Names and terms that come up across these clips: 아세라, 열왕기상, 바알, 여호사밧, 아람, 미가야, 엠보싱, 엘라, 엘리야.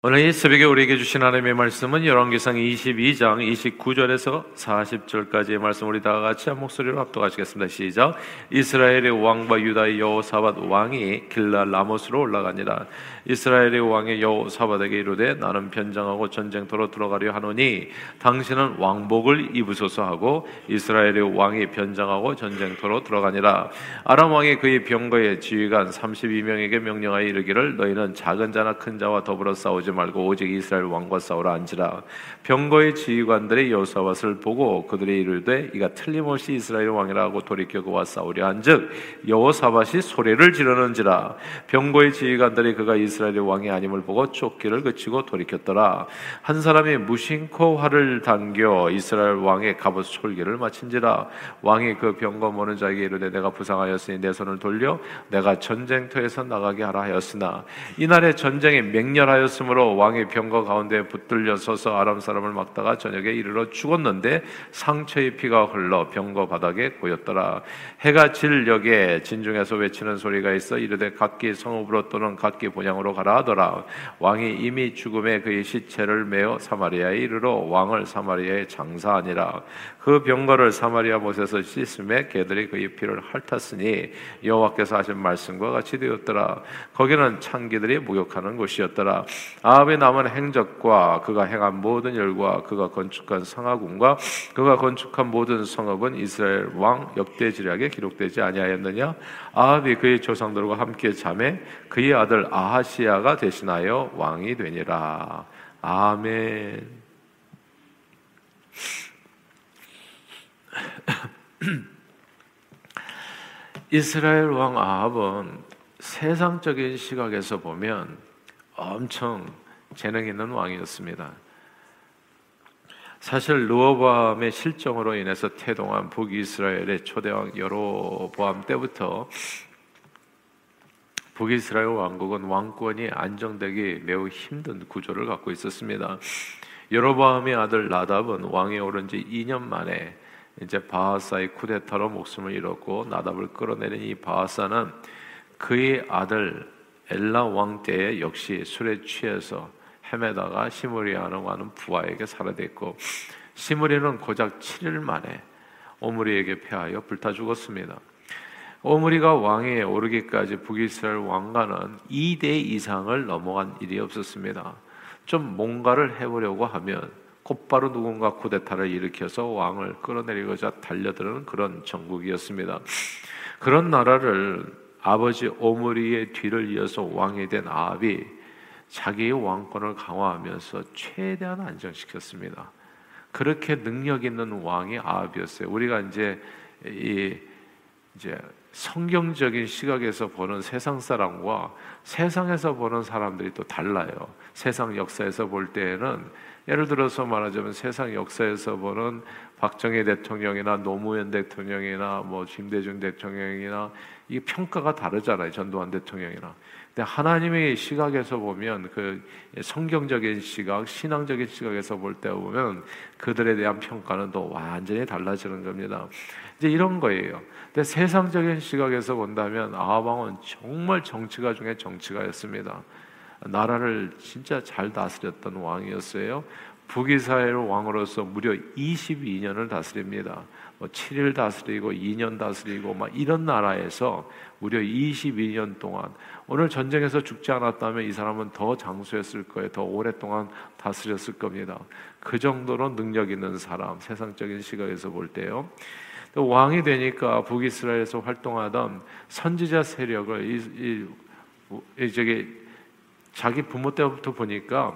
오늘 이 새벽에 우리에게 주신 하나님의 말씀은 열왕기상 22장 29절에서 40절까지의 말씀, 우리 다 같이 한 목소리로 합독하시겠습니다. 시작. 이스라엘의 왕과 유다의 여호사밧 왕이 길랄 라못으로 올라가니라. 이스라엘의 왕이 여호사밧에게 이르되, 나는 변장하고 전쟁터로 들어가려 하노니 당신은 왕복을 입으소서 하고 이스라엘의 왕이 변장하고 전쟁터로 들어가니라. 아람 왕이 그의 병거의 지휘관 32명에게 명령하여 이르기를, 너희는 작은 자나 큰 자와 더불어 싸우지 말고 오직 이스라엘 왕과 싸우라 안지라. 병거의 지휘관들이 여호사밧을 보고 그들이 이르되, 이가 틀림없이 이스라엘 왕이라고 돌이켜 그와 싸우려 한즉 여호사밧이 소리를 지르는지라. 병거의 지휘관들이 그가 이스라엘 왕이 아님을 보고 쫓기를 그치고 돌이켰더라. 한 사람이 무심코 활을 당겨 이스라엘 왕의 갑옷 솔기를 마친지라. 왕이 그 병거 모는 자에게 이르되, 내가 부상하였으니 내 손을 돌려 내가 전쟁터에서 나가게 하라 하였으나 이날에 전쟁이 맹렬하였으므로 왕의 병거 가운데 붙들려 서서 아람 사람을 막다가 저녁에 이르러 죽었는데 상처의 피가 흘러 병거 바닥에 고였더라. 해가 질 역에 진중에서 외치는 소리가 있어 이르되, 각기 성읍으로 또는 각기 본향으로 가라 하더라. 왕이 이미 죽음에 그의 시체를 메어 사마리아에 이르러 왕을 사마리아에 장사하니라. 그 병거를 사마리아 못에서 씻음에 개들이 그의 피를 핥았으니 여호와께서 하신 말씀과 같이 되었더라. 거기는 창기들이 목욕하는 곳이었더라. 아합의 남은 행적과 그가 행한 모든 일과 그가 건축한 상하궁과 그가 건축한 모든 성읍은 이스라엘 왕 역대지략에 기록되지 아니하였느냐? 아합이 그의 조상들과 함께 자매 그의 아들 아하시야가 대신하여 왕이 되니라. 아멘. 이스라엘 왕 아합은 세상적인 시각에서 보면 엄청 재능 있는 왕이었습니다. 사실 르호보암의 실정으로 인해서 태동한 북이스라엘의 초대왕 여로보암 때부터 북이스라엘 왕국은 왕권이 안정되기 매우 힘든 구조를 갖고 있었습니다. 여로보암의 아들 나답은 왕에 오른 지 2년 만에 이제 바하사의 쿠데타로 목숨을 잃었고, 나답을 끌어내린 이 바하사는 그의 아들 엘라 왕 때에 역시 술에 취해서 헤매다가 시므리아는 왕은 부하에게 살해됐고, 시므리는 고작 7일 만에 오므리에게 패하여 불타 죽었습니다. 오므리가 왕위에 오르기까지 북이스라엘 왕가는 2대 이상을 넘어간 일이 없었습니다. 좀 뭔가를 해보려고 하면 곧바로 누군가 쿠데타를 일으켜서 왕을 끌어내리고자 달려드는 그런 정국이었습니다. 그런 나라를 아버지 오므리의 뒤를 이어서 왕이 된 아합이 자기의 왕권을 강화하면서 최대한 안정시켰습니다. 그렇게 능력 있는 왕이 아합이었어요. 우리가 이제 성경적인 시각에서 보는 세상 사람과 세상에서 보는 사람들이 또 달라요. 세상 역사에서 볼 때에는, 예를 들어서 말하자면 세상 역사에서 보는 박정희 대통령이나 노무현 대통령이나 뭐 김대중 대통령이나 이 평가가 다르잖아요. 전두환 대통령이나. 근데 하나님의 시각에서 보면, 그 성경적인 시각, 신앙적인 시각에서 볼 때 보면 그들에 대한 평가는 또 완전히 달라지는 겁니다. 이제 이런 거예요. 근데 세상적인 시각에서 본다면 아합 왕은 정말 정치가 중에 정치가였습니다. 나라를 진짜 잘 다스렸던 왕이었어요. 북이스라엘 왕으로서 무려 22년을 다스립니다. 7일 다스리고 2년 다스리고 막 이런 나라에서 무려 22년 동안, 오늘 전쟁에서 죽지 않았다면 이 사람은 더 장수했을 거예요. 더 오랫동안 다스렸을 겁니다. 그 정도로 능력 있는 사람, 세상적인 시각에서 볼 때요. 또 왕이 되니까 북이스라엘에서 활동하던 선지자 세력을 자기 부모 때부터 보니까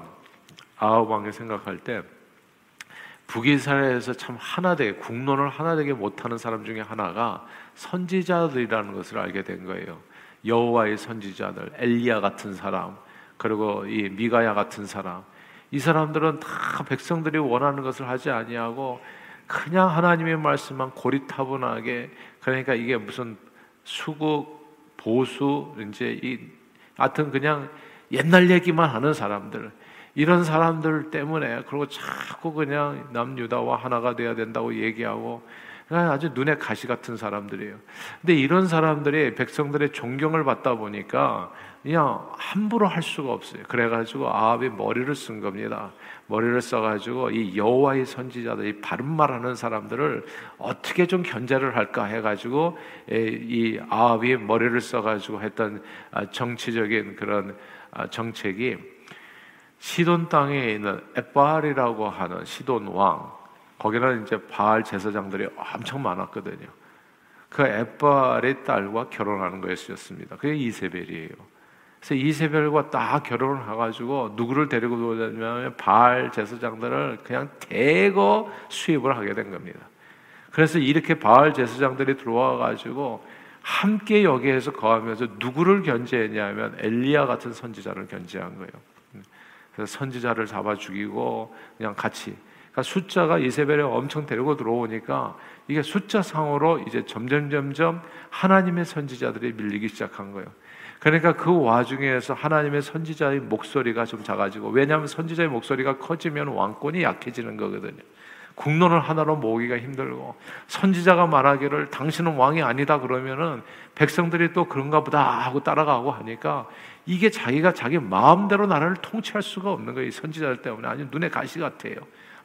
아합 왕이 생각할 때 북이스라엘에서 참 하나되게, 국론을 하나되게 못하는 사람 중에 하나가 선지자들이라는 것을 알게 된 거예요. 여호와의 선지자들, 엘리야 같은 사람, 그리고 이 미가야 같은 사람, 이 사람들은 다 백성들이 원하는 것을 하지 아니하고 그냥 하나님의 말씀만 고리타분하게, 그러니까 이게 무슨 수국, 보수, 이제 이 하여튼 그냥 옛날 얘기만 하는 사람들, 이런 사람들 때문에, 그리고 자꾸 그냥 남유다와 하나가 돼야 된다고 얘기하고, 아주 눈에 가시 같은 사람들이에요. 근데 이런 사람들이 백성들의 존경을 받다 보니까 그냥 함부로 할 수가 없어요. 그래가지고 아합이 머리를 쓴 겁니다. 머리를 써가지고 이 여호와의 선지자들, 이 바른말하는 사람들을 어떻게 좀 견제를 할까 해가지고 이 아합이 머리를 써가지고 했던 정치적인 그런 정책이 시돈 땅에 있는 엣바알이라고 하는 시돈 왕, 거기는 이제 바알 제사장들이 엄청 많았거든요. 그 엣바알의 딸과 결혼하는 것이었습니다. 그게 이세벨이에요. 그래서 이세벨과 딱 결혼을 해가지고 누구를 데리고 들어오냐면 바알 제사장들을 그냥 대거 수입을 하게 된 겁니다. 그래서 이렇게 바알 제사장들이 들어와가지고 함께 여기에서 거하면서 누구를 견제했냐면 엘리야 같은 선지자를 견제한 거예요. 그래서 선지자를 잡아 죽이고 그냥 같이, 그러니까 숫자가 이세벨이 엄청 데리고 들어오니까 이게 숫자상으로 이제 점점 하나님의 선지자들이 밀리기 시작한 거예요. 그러니까 그 와중에서 하나님의 선지자의 목소리가 좀 작아지고, 왜냐하면 선지자의 목소리가 커지면 왕권이 약해지는 거거든요. 국론을 하나로 모으기가 힘들고, 선지자가 말하기를 당신은 왕이 아니다 그러면은 백성들이 또 그런가 보다 하고 따라가고 하니까 이게 자기가 자기 마음대로 나라를 통치할 수가 없는 거예요. 이 선지자들 때문에. 아니, 눈에 가시 같아요.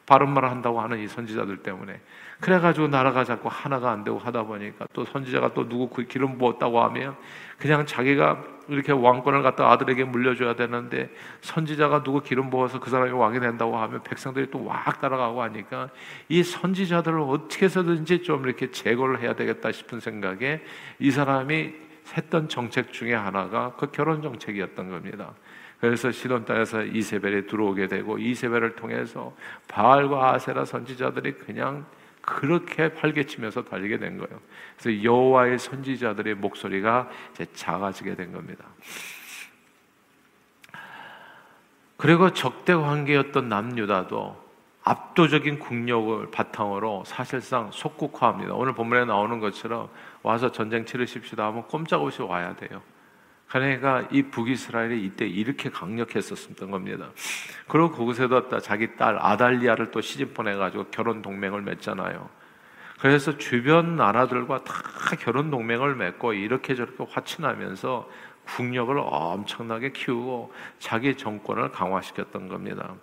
바른 말을 한다고 하는 이 선지자들 때문에. 그래가지고 나라가 자꾸 하나가 안 되고 하다 보니까 또 선지자가 또 누구 그 기름 부었다고 하면 그냥 자기가 이렇게 왕권을 갖다 아들에게 물려줘야 되는데, 선지자가 누구 기름 부어서 그 사람이 왕이 된다고 하면 백성들이 또 왁 따라가고 하니까 이 선지자들을 어떻게 해서든지 좀 이렇게 제거를 해야 되겠다 싶은 생각에 이 사람이 했던 정책 중에 하나가 그 결혼 정책이었던 겁니다. 그래서 시돈 땅에서 이세벨이 들어오게 되고, 이세벨을 통해서 바알과 아세라 선지자들이 그냥 그렇게 활개치면서 달리게 된 거예요. 그래서 여호와의 선지자들의 목소리가 이제 작아지게 된 겁니다. 그리고 적대 관계였던 남유다도 압도적인 국력을 바탕으로 사실상 속국화합니다. 오늘 본문에 나오는 것처럼 와서 전쟁 치르십시다 하면 꼼짝없이 와야 돼요. 그러니까 이 북이스라엘이 이때 이렇게 강력했었던 겁니다. 그리고 그곳에다 자기 딸 아달리아를 또 시집 보내가지고 결혼 동맹을 맺잖아요. 그래서 주변 나라들과 다 결혼 동맹을 맺고 이렇게 저렇게 화친하면서 국력을 엄청나게 키우고 자기 정권을 강화시켰던 겁니다.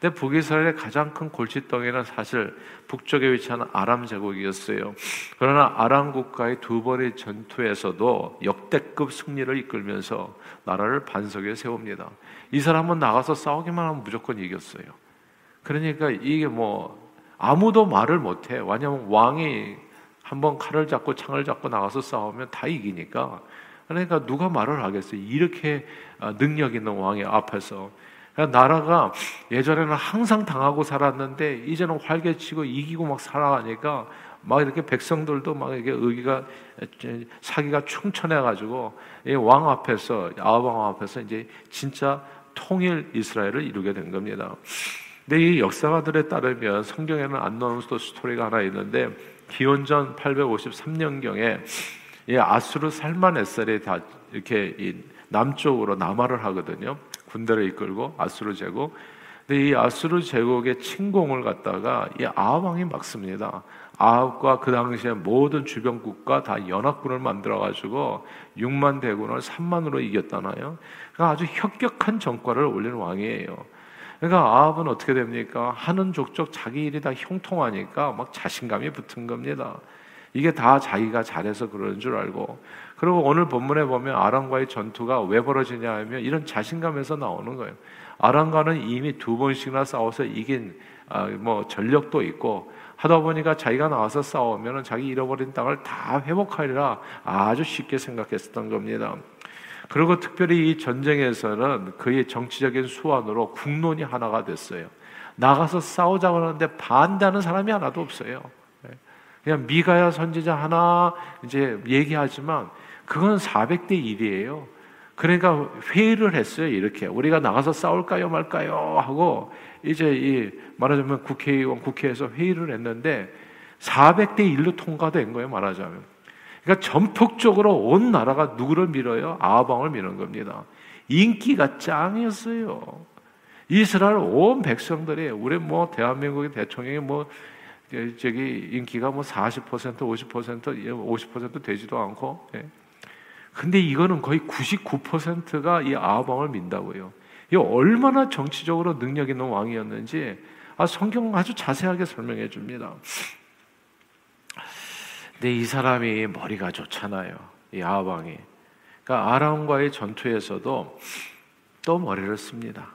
근데 북이스라엘의 가장 큰 골칫덩이는 사실 북쪽에 위치한 아람 제국이었어요. 그러나 아람 국가의 두 번의 전투에서도 역대급 승리를 이끌면서 나라를 반석에 세웁니다. 이 사람은 나가서 싸우기만 하면 무조건 이겼어요. 그러니까 이게 뭐 아무도 말을 못해. 왜냐하면 왕이 한번 칼을 잡고 창을 잡고 나가서 싸우면 다 이기니까. 그러니까 누가 말을 하겠어요? 이렇게 능력 있는 왕이 앞에서. 나라가 예전에는 항상 당하고 살았는데 이제는 활개치고 이기고 막 살아가니까 막 이렇게 백성들도 막 이렇게 의기가 사기가 충천해가지고 이 왕 앞에서, 아합왕 앞에서 이제 진짜 통일 이스라엘을 이루게 된 겁니다. 근데 이 역사가들에 따르면 성경에는 안 나오는 또 스토리가 하나 있는데, 기원전 853년경에 예, 아수르 살만 엣셀이 다 이렇게 이 남쪽으로 남하를 하거든요. 군대를 이끌고 아수르 제국. 근데 이 아수르 제국의 침공을 갖다가 이 아합 왕이 막습니다. 아합과 그 당시에 모든 주변 국가 다 연합군을 만들어 가지고 6만 대군을 3만으로 이겼잖아요. 그러니까 아주 혁혁한 전과를 올린 왕이에요. 그러니까 아합은 어떻게 됩니까? 하는 족족 자기 일이 다 형통하니까 막 자신감이 붙은 겁니다. 이게 다 자기가 잘해서 그러는 줄 알고. 그리고 오늘 본문에 보면 아람과의 전투가 왜 벌어지냐 하면 이런 자신감에서 나오는 거예요. 아람과는 이미 두 번씩이나 싸워서 이긴 뭐 전력도 있고 하다 보니까 자기가 나와서 싸우면 자기 잃어버린 땅을 다 회복하리라 아주 쉽게 생각했었던 겁니다. 그리고 특별히 이 전쟁에서는 그의 정치적인 수완으로 국론이 하나가 됐어요. 나가서 싸우자고 하는데 반대하는 사람이 하나도 없어요. 그냥 미가야 선지자 하나 이제 얘기하지만 그건 400대 1이에요. 그러니까 회의를 했어요. 이렇게 우리가 나가서 싸울까요 말까요 하고 이제 이 말하자면 국회의원 국회에서 회의를 했는데 400대 1로 통과된 거예요. 말하자면. 그러니까 전폭적으로 온 나라가 누구를 밀어요? 아합왕을 미는 겁니다. 인기가 짱이었어요. 이스라엘 온 백성들이 우리 뭐 대한민국의 대통령이 뭐 인기가 뭐 40%, 50% 되지도 않고, 예. 근데 이거는 거의 99%가 이 아합 왕을 민다고요. 이 얼마나 정치적으로 능력 있는 왕이었는지 성경은 아주 자세하게 설명해 줍니다. 근데 이 사람이 머리가 좋잖아요. 이 아합 왕이. 그러니까 아람과의 전투에서도 또 머리를 씁니다.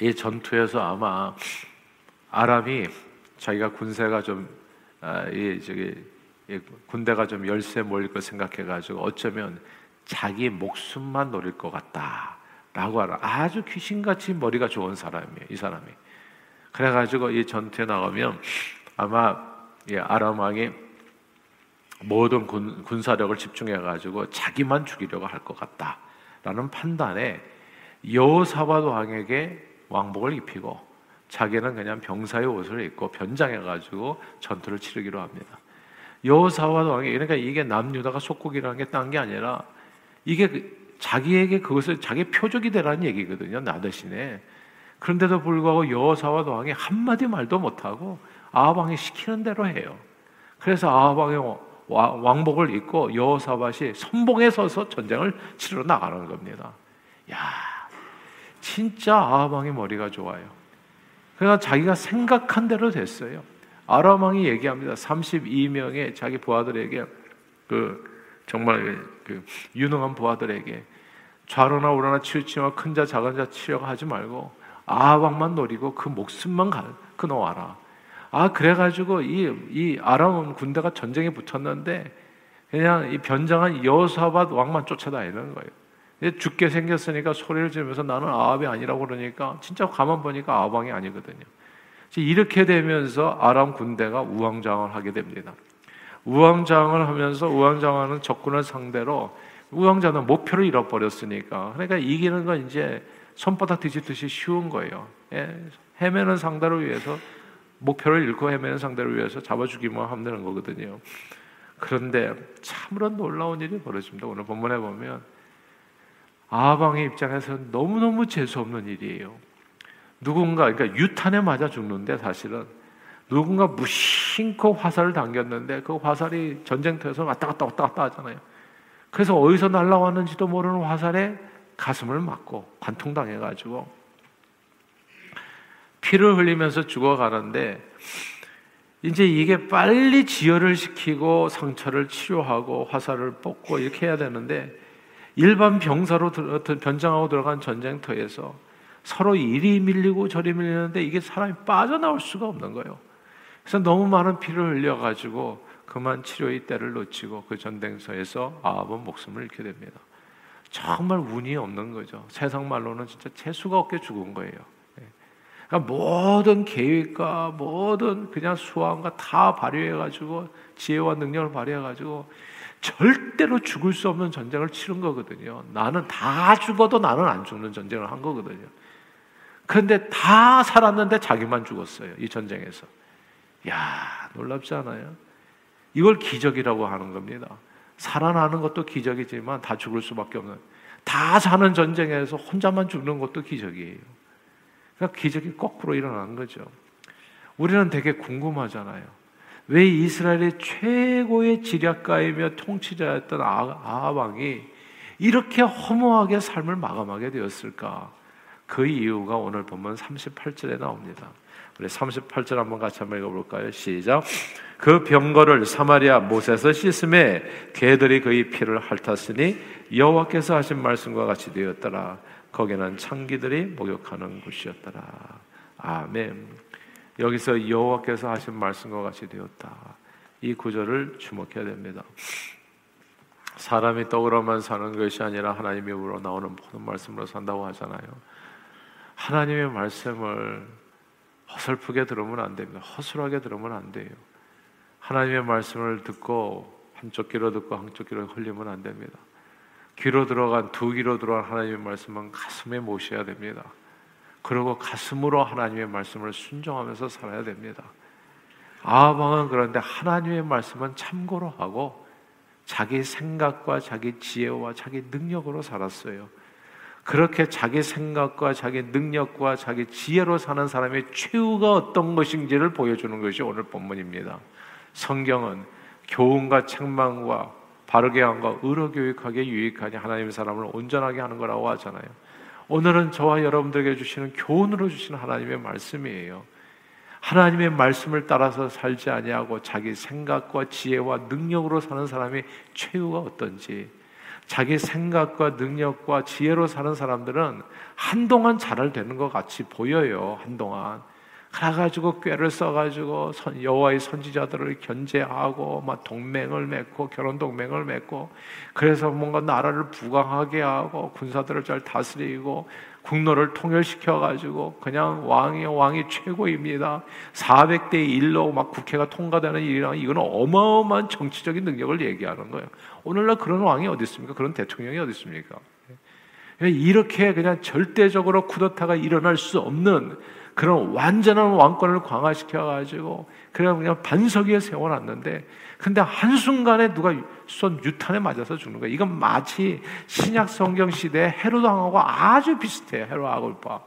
이 전투에서 아마 아람이 자기가 군세가 좀 군대가 좀 열세 몰릴 걸 생각해가지고 어쩌면 자기 목숨만 노릴 것 같다라고 하는 아주 귀신같이 머리가 좋은 사람이에요. 이 사람이. 그래가지고 이 전투에 나가면 아마 이 아람 왕이 모든 군사력을 집중해가지고 자기만 죽이려고 할 것 같다라는 판단에 여호사밧 왕에게 왕복을 입히고 자기는 그냥 병사의 옷을 입고 변장해가지고 전투를 치르기로 합니다. 여호사밧 왕이, 그러니까 이게 남유다가 속국이라는 게 딴 게 아니라 이게 자기에게 그것을 자기 표적이 되라는 얘기거든요. 나 대신에. 그런데도 불구하고 여호사밧 왕이 한마디 말도 못하고 아합 왕이 시키는 대로 해요. 그래서 아합 왕이 왕복을 입고 여호사밧이 선봉에 서서 전쟁을 치러 나가는 겁니다. 야, 진짜 아합 왕의 머리가 좋아요. 그러니까 자기가 생각한 대로 됐어요. 아람 왕이 얘기합니다. 32명의 자기 부하들에게 정말 유능한 부하들에게 좌로나 우로나 치우치며 큰 자 작은 자 치려고 하지 말고 아합 왕만 노리고 그 목숨만 끊어와라. 그래가지고 이 아람 군대가 전쟁에 붙었는데 그냥 이 변장한 여호사밧 왕만 쫓아다니는 거예요. 죽게 생겼으니까 소리를 지르면서 나는 아합이 아니라고 그러니까 진짜 가만 보니까 아합 왕이 아니거든요. 이렇게 되면서 아람 군대가 우왕좌왕을 하게 됩니다. 우왕좌왕을 하면서 우왕좌왕하는 적군을 상대로 우왕좌왕은 목표를 잃어버렸으니까 그러니까 이기는 건 이제 손바닥 뒤집듯이 쉬운 거예요. 헤매는 상대를 위해서 목표를 잃고 헤매는 상대를 위해서 잡아주기만 하면 되는 거거든요. 그런데 참으로 놀라운 일이 벌어집니다. 오늘 본문에 보면 아합 왕의 입장에서는 너무너무 재수없는 일이에요. 누군가, 그러니까 유탄에 맞아 죽는데 사실은 누군가 무심코 화살을 당겼는데 그 화살이 전쟁터에서 왔다 갔다 하잖아요. 그래서 어디서 날라왔는지도 모르는 화살에 가슴을 맞고 관통당해가지고 피를 흘리면서 죽어가는데 이제 이게 빨리 지혈을 시키고 상처를 치료하고 화살을 뽑고 이렇게 해야 되는데 일반 병사로 변장하고 들어간 전쟁터에서 서로 이리 밀리고 저리 밀리는데 이게 사람이 빠져나올 수가 없는 거예요. 그래서 너무 많은 피를 흘려가지고 그만 치료의 때를 놓치고 그 전쟁터에서 아합은 목숨을 잃게 됩니다. 정말 운이 없는 거죠. 세상 말로는 진짜 재수가 없게 죽은 거예요. 그러니까 모든 계획과 모든 그냥 수완과 다 발휘해가지고 지혜와 능력을 발휘해가지고 절대로 죽을 수 없는 전쟁을 치른 거거든요. 나는 다 죽어도 나는 안 죽는 전쟁을 한 거거든요. 근데 다 살았는데 자기만 죽었어요. 이 전쟁에서. 야, 놀랍지 않아요? 이걸 기적이라고 하는 겁니다. 살아나는 것도 기적이지만 다 죽을 수밖에 없는, 다 사는 전쟁에서 혼자만 죽는 것도 기적이에요. 그러니까 기적이 거꾸로 일어난 거죠. 우리는 되게 궁금하잖아요. 왜 이스라엘의 최고의 지략가이며 통치자였던 아합 왕이 이렇게 허무하게 삶을 마감하게 되었을까? 그 이유가 오늘 본문 38절에 나옵니다. 우리 38절 한번 같이 한번 읽어볼까요? 시작! 그 병거를 사마리아 못에서 씻음에 개들이 그의 피를 핥았으니 여호와께서 하신 말씀과 같이 되었더라. 거기는 창기들이 목욕하는 곳이었더라. 아멘. 여기서 여호와께서 하신 말씀과 같이 되었다. 이 구절을 주목해야 됩니다. 사람이 떡으로만 사는 것이 아니라 하나님의 입으로 나오는 모든 말씀으로 산다고 하잖아요. 하나님의 말씀을 허설프게 들으면 안 됩니다. 허술하게 들으면 안 돼요. 하나님의 말씀을 듣고 한쪽 귀로 듣고 한쪽 귀로 흘리면 안 됩니다. 귀로 들어간, 두 귀로 들어간 하나님의 말씀은 가슴에 모셔야 됩니다. 그리고 가슴으로 하나님의 말씀을 순종하면서 살아야 됩니다. 아합 왕은 그런데 하나님의 말씀은 참고로 하고 자기 생각과 자기 지혜와 자기 능력으로 살았어요. 그렇게 자기 생각과 자기 능력과 자기 지혜로 사는 사람의 최후가 어떤 것인지를 보여주는 것이 오늘 본문입니다. 성경은 교훈과 책망과 바르게 한과 의로 교육하게 유익하니 하나님의 사람을 온전하게 하는 거라고 하잖아요. 오늘은 저와 여러분들에게 주시는 교훈으로 주시는 하나님의 말씀이에요. 하나님의 말씀을 따라서 살지 아니하고 자기 생각과 지혜와 능력으로 사는 사람이 최후가 어떤지, 자기 생각과 능력과 지혜로 사는 사람들은 한동안 잘 되는 것 같이 보여요. 한동안 가가지고 꾀를 써가지고 여호와의 선지자들을 견제하고 막 동맹을 맺고 결혼 동맹을 맺고 그래서 뭔가 나라를 부강하게 하고 군사들을 잘 다스리고 국노를 통일시켜가지고 그냥 왕이 최고입니다 400대 1로 막 국회가 통과되는 일이랑 이건 어마어마한 정치적인 능력을 얘기하는 거예요. 오늘날 그런 왕이 어디 있습니까? 그런 대통령이 어디 있습니까? 이렇게 그냥 절대적으로 쿠데타가 일어날 수 없는 그런 완전한 왕권을 강화시켜가지고 그냥 반석 위에 세워놨는데, 근데 한순간에 누가 쏜 유탄에 맞아서 죽는 거예요. 이건 마치 신약 성경 시대의 헤로당하고 아주 비슷해요. 헤로 아굴파.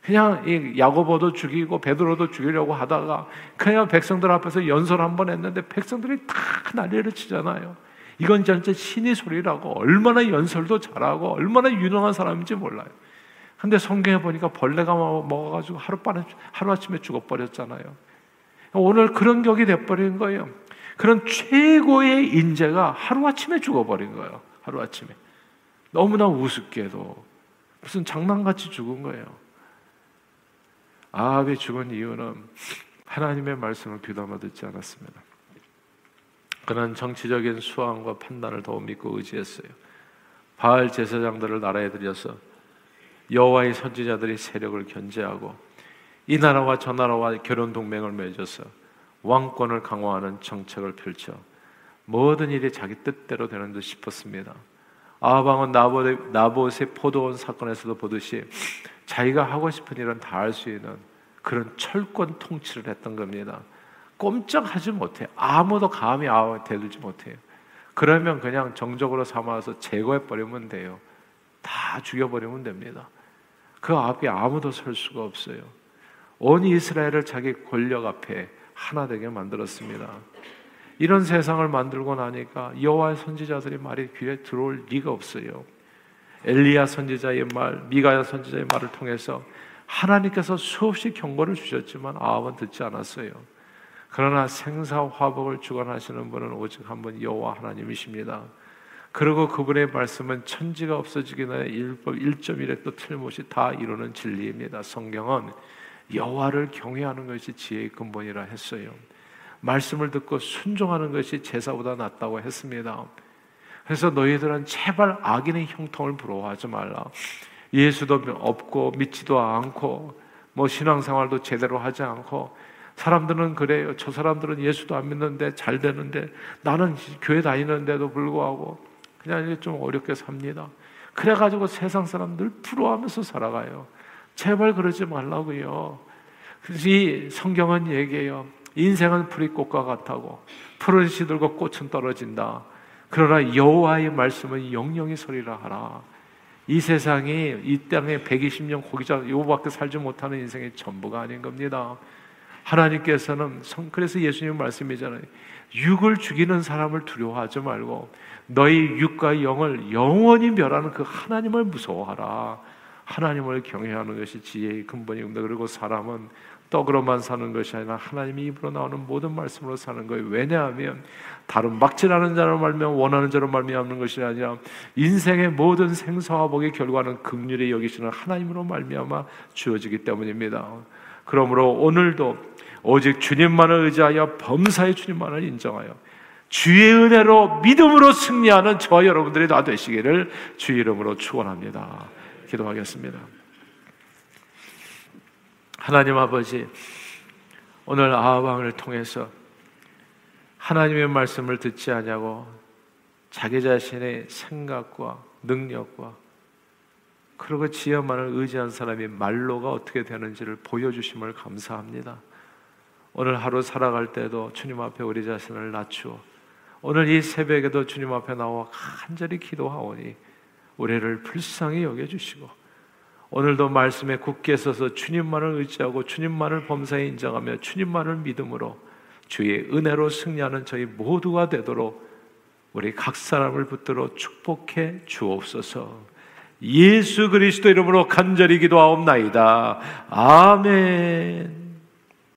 그냥 이 야고보도 죽이고 베드로도 죽이려고 하다가 그냥 백성들 앞에서 연설 한번 했는데 백성들이 다 난리를 치잖아요. 이건 진짜 신의 소리라고, 얼마나 연설도 잘하고 얼마나 유능한 사람인지 몰라요. 근데 성경에 보니까 벌레가 먹어가지고 하루아침에 죽어버렸잖아요. 오늘 그런 격이 돼버린 거예요. 그런 최고의 인재가 하루아침에 죽어버린 거예요. 하루아침에. 너무나 우습게도 무슨 장난같이 죽은 거예요. 아합이 죽은 이유는 하나님의 말씀을 귀담아 듣지 않았습니다. 그는 정치적인 수완과 판단을 더 믿고 의지했어요. 바알 제사장들을 나라에 들여서 여호와의 선지자들이 세력을 견제하고 이 나라와 저 나라와 결혼 동맹을 맺어서 왕권을 강화하는 정책을 펼쳐 모든 일이 자기 뜻대로 되는 듯 싶었습니다. 아합 왕은 나봇의 포도원 사건에서도 보듯이 자기가 하고 싶은 일은 다 할 수 있는 그런 철권 통치를 했던 겁니다. 꼼짝하지 못해. 아무도 감히 아합에 대들지 못해요. 그러면 그냥 정적으로 삼아서 제거해버리면 돼요. 다 죽여버리면 됩니다. 그 앞에 아무도 설 수가 없어요. 온 이스라엘을 자기 권력 앞에 하나 되게 만들었습니다. 이런 세상을 만들고 나니까 여호와의 선지자들의 말이 귀에 들어올 리가 없어요. 엘리야 선지자의 말, 미가야 선지자의 말을 통해서 하나님께서 수없이 경고를 주셨지만 아합은 듣지 않았어요. 그러나 생사화복을 주관하시는 분은 오직 한 분 여호와 하나님이십니다. 그리고 그분의 말씀은 천지가 없어지기 전에 1.1도 틀림없이 다 이루는 진리입니다. 성경은 여호와를 경외하는 것이 지혜의 근본이라 했어요. 말씀을 듣고 순종하는 것이 제사보다 낫다고 했습니다. 그래서 너희들은 제발 악인의 형통을 부러워하지 말라. 예수도 없고 믿지도 않고 뭐 신앙생활도 제대로 하지 않고, 사람들은 그래요. 저 사람들은 예수도 안 믿는데 잘 되는데 나는 교회 다니는데도 불구하고 그냥 좀 어렵게 삽니다. 그래가지고 세상 사람들 부러워하면서 살아가요. 제발 그러지 말라고요. 그래서 이 성경은 얘기해요. 인생은 풀이꽃과 같다고. 풀은 시들고 꽃은 떨어진다. 그러나 여호와의 말씀은 영영히 서리라 하라. 이 세상이, 이 땅에 120년 고기자 요밖에 살지 못하는 인생의 전부가 아닌 겁니다. 하나님께서는 그래서 예수님 말씀이잖아요. 육을 죽이는 사람을 두려워하지 말고 너희 육과 영을 영원히 멸하는 그 하나님을 무서워하라. 하나님을 경외하는 것이 지혜의 근본입니다. 그리고 사람은 떡으로만 사는 것이 아니라 하나님의 입으로 나오는 모든 말씀으로 사는 거예요. 왜냐하면 다른 막질하는 자로 말미암아 원하는 자로 말미암는 것이 아니라 인생의 모든 생사화복의 결과는 긍휼히 여기시는 하나님으로 말미암아 주어지기 때문입니다. 그러므로 오늘도 오직 주님만을 의지하여 범사의 주님만을 인정하여 주의 은혜로 믿음으로 승리하는 저와 여러분들이 다 되시기를 주의 이름으로 축원합니다. 기도하겠습니다. 하나님 아버지, 오늘 아합 왕을 통해서 하나님의 말씀을 듣지 아니하고 자기 자신의 생각과 능력과 그리고 지혜만을 의지한 사람이 말로가 어떻게 되는지를 보여주심을 감사합니다. 오늘 하루 살아갈 때도 주님 앞에 우리 자신을 낮추어 오늘 이 새벽에도 주님 앞에 나와 간절히 기도하오니 우리를 불쌍히 여겨주시고 오늘도 말씀에 굳게 서서 주님만을 의지하고 주님만을 범사에 인정하며 주님만을 믿음으로 주의 은혜로 승리하는 저희 모두가 되도록 우리 각 사람을 붙들어 축복해 주옵소서. 예수 그리스도 이름으로 간절히 기도하옵나이다. 아멘.